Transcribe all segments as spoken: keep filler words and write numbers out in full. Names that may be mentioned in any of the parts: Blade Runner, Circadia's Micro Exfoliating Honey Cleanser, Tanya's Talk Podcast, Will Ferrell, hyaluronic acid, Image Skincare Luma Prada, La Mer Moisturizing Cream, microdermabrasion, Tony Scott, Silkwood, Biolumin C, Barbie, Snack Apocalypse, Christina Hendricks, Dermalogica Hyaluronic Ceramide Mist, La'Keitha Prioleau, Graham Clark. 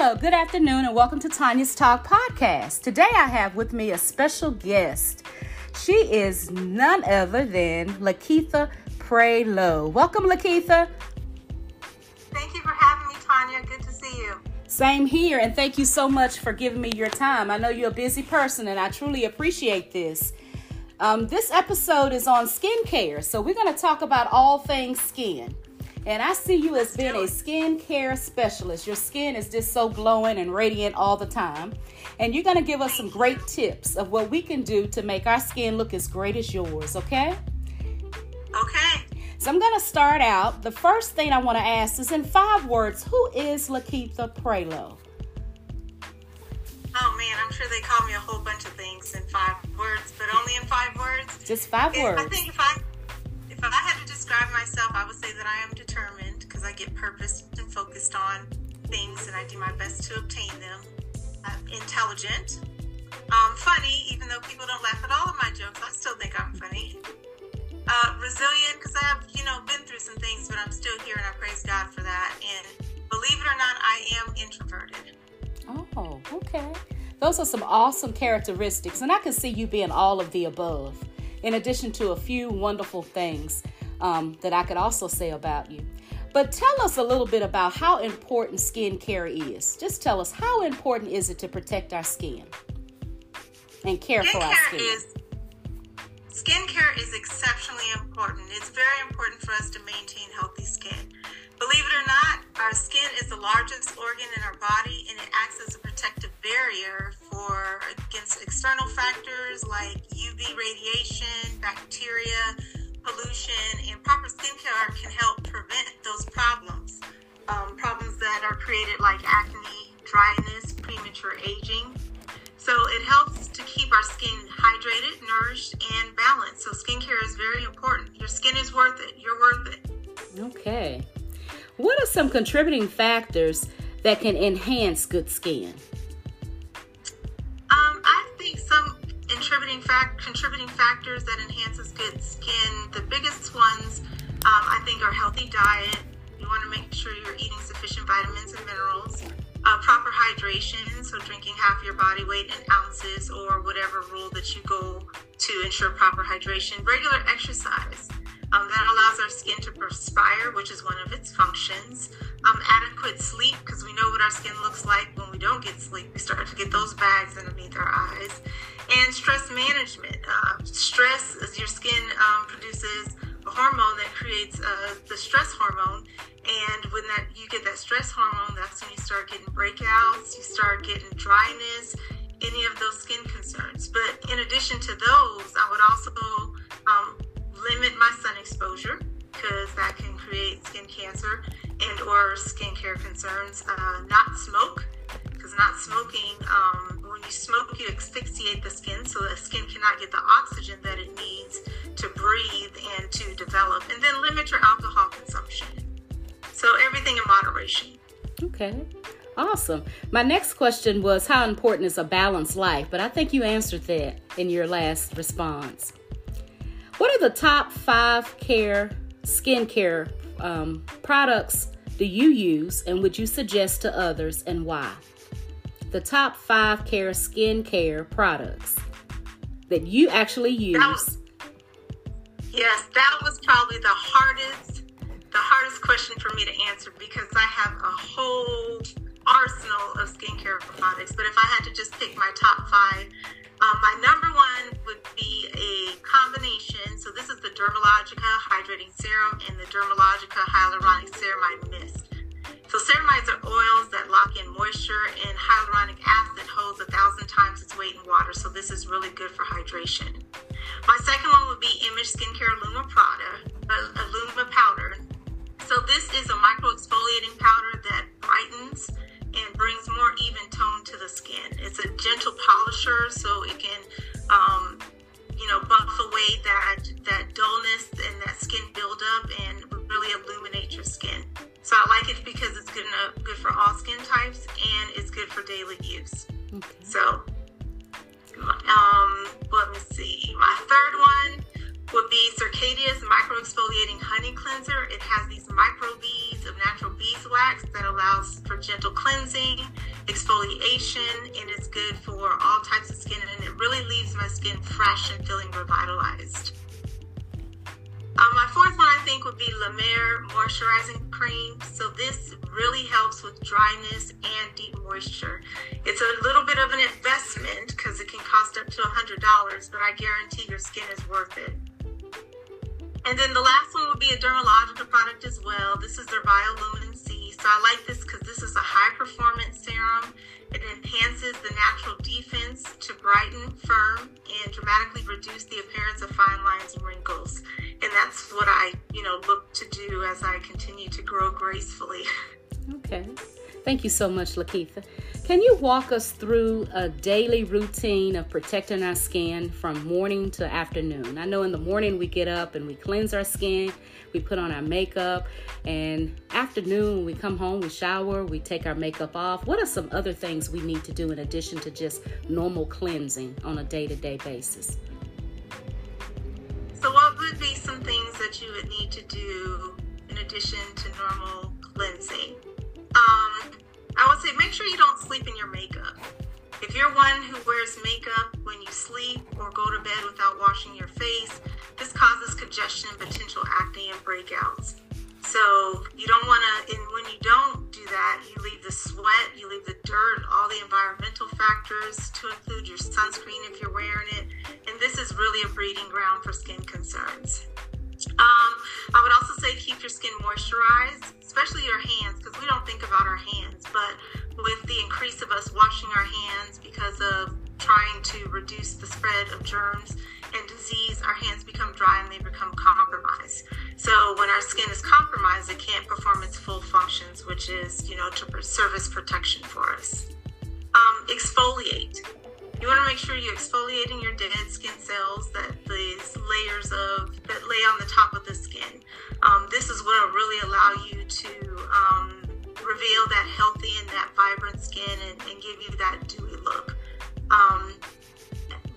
Hello, good afternoon, and welcome to Tanya's Talk Podcast. Today I have with me a special guest. She is none other than La'Keitha Prioleau. Welcome, La'Keitha. Thank you for having me, Tanya. Good to see you. Same here, and thank you so much for giving me your time. I know you're a busy person, and I truly appreciate this. Um, this episode is on skincare, so we're going to talk about all things skin. And I see you as being a skincare specialist. Your skin is just so glowing and radiant all the time. And you're going to give us some great tips of what we can do to make our skin look as great as yours, okay? Okay. So I'm going to start out. The first thing I want to ask is in five words, who is La'Keitha Prioleau? Oh, man, I'm sure they call me a whole bunch of things in five words, but only in five words. Just five if, words. I think if I... If I had to describe myself, I would say that I am determined because I get purposed and focused on things and I do my best to obtain them. I'm intelligent. Um, funny, even though people don't laugh at all of my jokes, I still think I'm funny. Uh, resilient because I have, you know, been through some things, but I'm still here and I praise God for that. And believe it or not, I am introverted. Oh, okay. Those are some awesome characteristics and I can see you being all of the above. In addition to a few wonderful things um, that I could also say about you. But tell us a little bit about how important skincare is. Just tell us, how important is it to protect our skin and care skincare for our skin? Is, skincare is exceptionally important. It's very important for us to maintain healthy skin. Believe it or not, our skin is the largest organ in our body and it acts as a protective barrier for against external factors like U V radiation, bacteria, pollution, and proper skincare can help prevent those problems. Um, problems that are created like acne, dryness, premature aging. So it helps to keep our skin hydrated, nourished, and balanced. So skincare is very important. Your skin is worth it. You're worth it. Okay. What are some contributing factors that can enhance good skin? Um, I think some contributing fact contributing factors that enhances good skin, the biggest ones, um, I think, are healthy diet. You want to make sure you're eating sufficient vitamins and minerals, uh, proper hydration, so drinking half your body weight in ounces or whatever rule that you go to ensure proper hydration, regular exercise. Um, that allows our skin to perspire, which is one of its functions. Um, adequate sleep, because we know what our skin looks like when we don't get sleep. We start to get those bags underneath our eyes. And stress management. Uh, stress, as your skin um, produces a hormone that creates uh, the stress hormone. And when that you get that stress hormone, that's when you start getting breakouts, you start getting dryness, any of those skin concerns. But in addition to those, I would also... Um, limit my sun exposure because that can create skin cancer and or skincare concerns. Uh, not smoke, because not smoking, um, when you smoke, you asphyxiate the skin so the skin cannot get the oxygen that it needs to breathe and to develop. And then limit your alcohol consumption. So everything in moderation. Okay, awesome. My next question was how important is a balanced life, but I think you answered that in your last response. What are the top five care skincare um, products do you use and would you suggest to others and why? The top five care skincare products that you actually use. That was, yes, that was probably the hardest, the hardest question for me to answer because I have a whole arsenal of skincare products. But if I had to just pick my top five, Um, my number one would be a combination. So this is the Dermalogica Hydrating Serum and the Dermalogica Hyaluronic Ceramide Mist. So ceramides are oils that lock in moisture, and hyaluronic acid holds a thousand times its weight in water. So this is really good for hydration. My second one would be Image Skincare Luma Prada, a, a Luma powder. So this is a micro exfoliating powder that brightens and brings more even tone to the skin. It's a gentle polisher, so it can, um, you know, buff away that that dullness and that skin buildup and really illuminate your skin. So I like it because it's good enough, good for all skin types, and it's good for daily use. Okay. So, um, let me see. My third one would be Circadia's Micro Exfoliating Honey Cleanser. It has these micro beads of natural beeswax that allows for gentle cleansing, exfoliation, and it's good for all types of skin, and it really leaves my skin fresh and feeling revitalized. Um, my fourth one, I think, would be La Mer Moisturizing Cream. So this really helps with dryness and deep moisture. It's a little bit of an investment because it can cost up to one hundred dollars, but I guarantee your skin is worth it. And then the last one would be a Dermalogica product as well. This is their Biolumin C. So I like this because this is a high-performance serum. It enhances the natural defense to brighten, firm, and dramatically reduce the appearance of fine lines and wrinkles. And that's what I, you know, look to do as I continue to grow gracefully. Okay. Thank you so much, La'Keitha. Can you walk us through a daily routine of protecting our skin from morning to afternoon? I know in the morning we get up and we cleanse our skin, we put on our makeup, and afternoon we come home, we shower, we take our makeup off. What are some other things we need to do in addition to just normal cleansing on a day-to-day basis? So what would be some things that you would need to do in addition to normal cleansing? Um, I would say make sure you don't sleep in your makeup. If you're one who wears makeup when you sleep or go to bed without washing your face, this causes congestion, potential acne, and breakouts. So you don't want to, and when you don't do that, you leave the sweat, you leave the dirt, all the environmental factors, to include your sunscreen if you're wearing it. And this is really a breeding ground for skin concerns. Um, I would also say keep your skin moisturized, especially your hands, because we don't think about our hands, but with the increase of us washing our hands because of trying to reduce the spread of germs and disease, our hands become dry and they become compromised. So when our skin is compromised, it can't perform its full functions, which is, you know, to serve as protection for us. Um, exfoliate. You want to make sure you're exfoliating your dead skin cells, that these layers of that lay on the top of the skin. Um, this is what will really allow you to um, reveal that healthy and that vibrant skin and, and give you that dewy look. Um,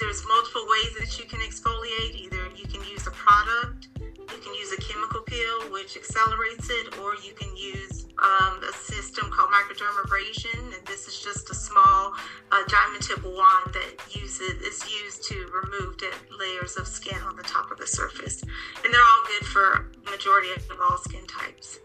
there's multiple ways that you can exfoliate. Either you can use a product, you can use a chemical peel, which accelerates it, or you can use um, a system called microdermabrasion, and this is just a small uh, diamond tip wand that uses is used to remove dead layers of skin on the top of the surface. And they're all good for majority of all skin types.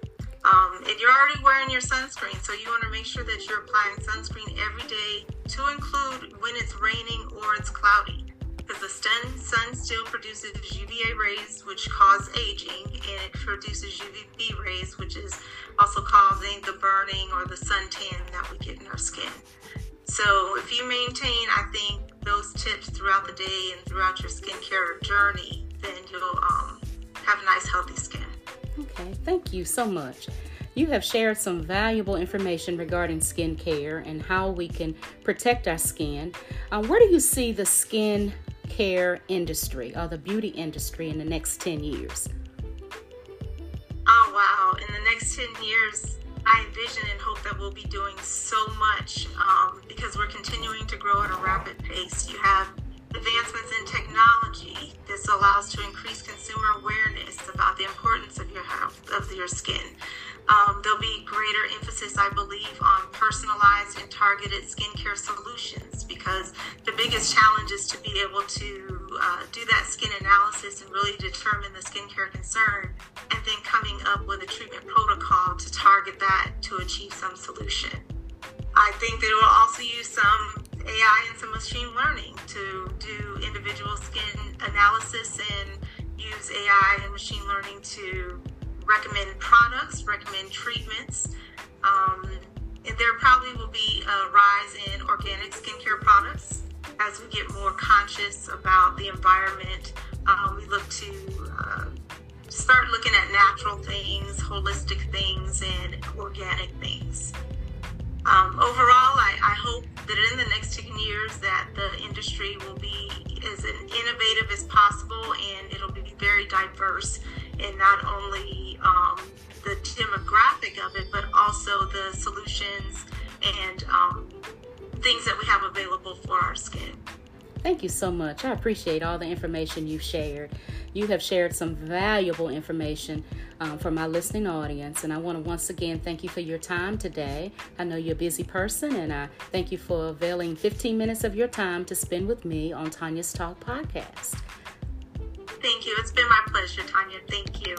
Um, and you're already wearing your sunscreen, so you want to make sure that you're applying sunscreen every day, to include when it's raining or it's cloudy, because the sun, sun still produces U V A rays, which cause aging, and it produces U V B rays, which is also causing the burning or the suntan that we get in our skin. So if you maintain, I think, those tips throughout the day and throughout your skincare journey, then you'll um, have a nice, healthy skin. Okay, thank you so much. You have shared some valuable information regarding skincare and how we can protect our skin. Uh, where do you see the skin care industry or the beauty industry in the next ten years? Oh, wow. In the next ten years, I envision and hope that we'll be doing so much um, because we're continuing to grow at a rapid pace. You have advancements in technology. This allows to increase consumer awareness about the importance of your health, of your skin. Um, there'll be greater emphasis, I believe, on personalized and targeted skincare solutions, because the biggest challenge is to be able to uh, do that skin analysis and really determine the skincare concern, and then coming up with a treatment protocol to target that to achieve some solution. I think that it will also use some A I and some machine learning to do individual skin analysis and use A I and machine learning to recommend products, recommend treatments. Um, and there probably will be a rise in organic skincare products as we get more conscious about the environment. Uh, we look to uh, start looking at natural things, holistic things, and organic things. Um, overall, I, I hope that in the next ten years that the industry will be as innovative as possible, and it'll be very diverse in not only um, the demographic of it, but also the solutions and um, things that we have available for our skin. Thank you so much. I appreciate all the information you've shared. You have shared some valuable information um, for my listening audience, and I want to once again thank you for your time today. I know you're a busy person, and I thank you for availing fifteen minutes of your time to spend with me on Tanya's Talk Podcast. Thank you. It's been my pleasure, Tanya. Thank you.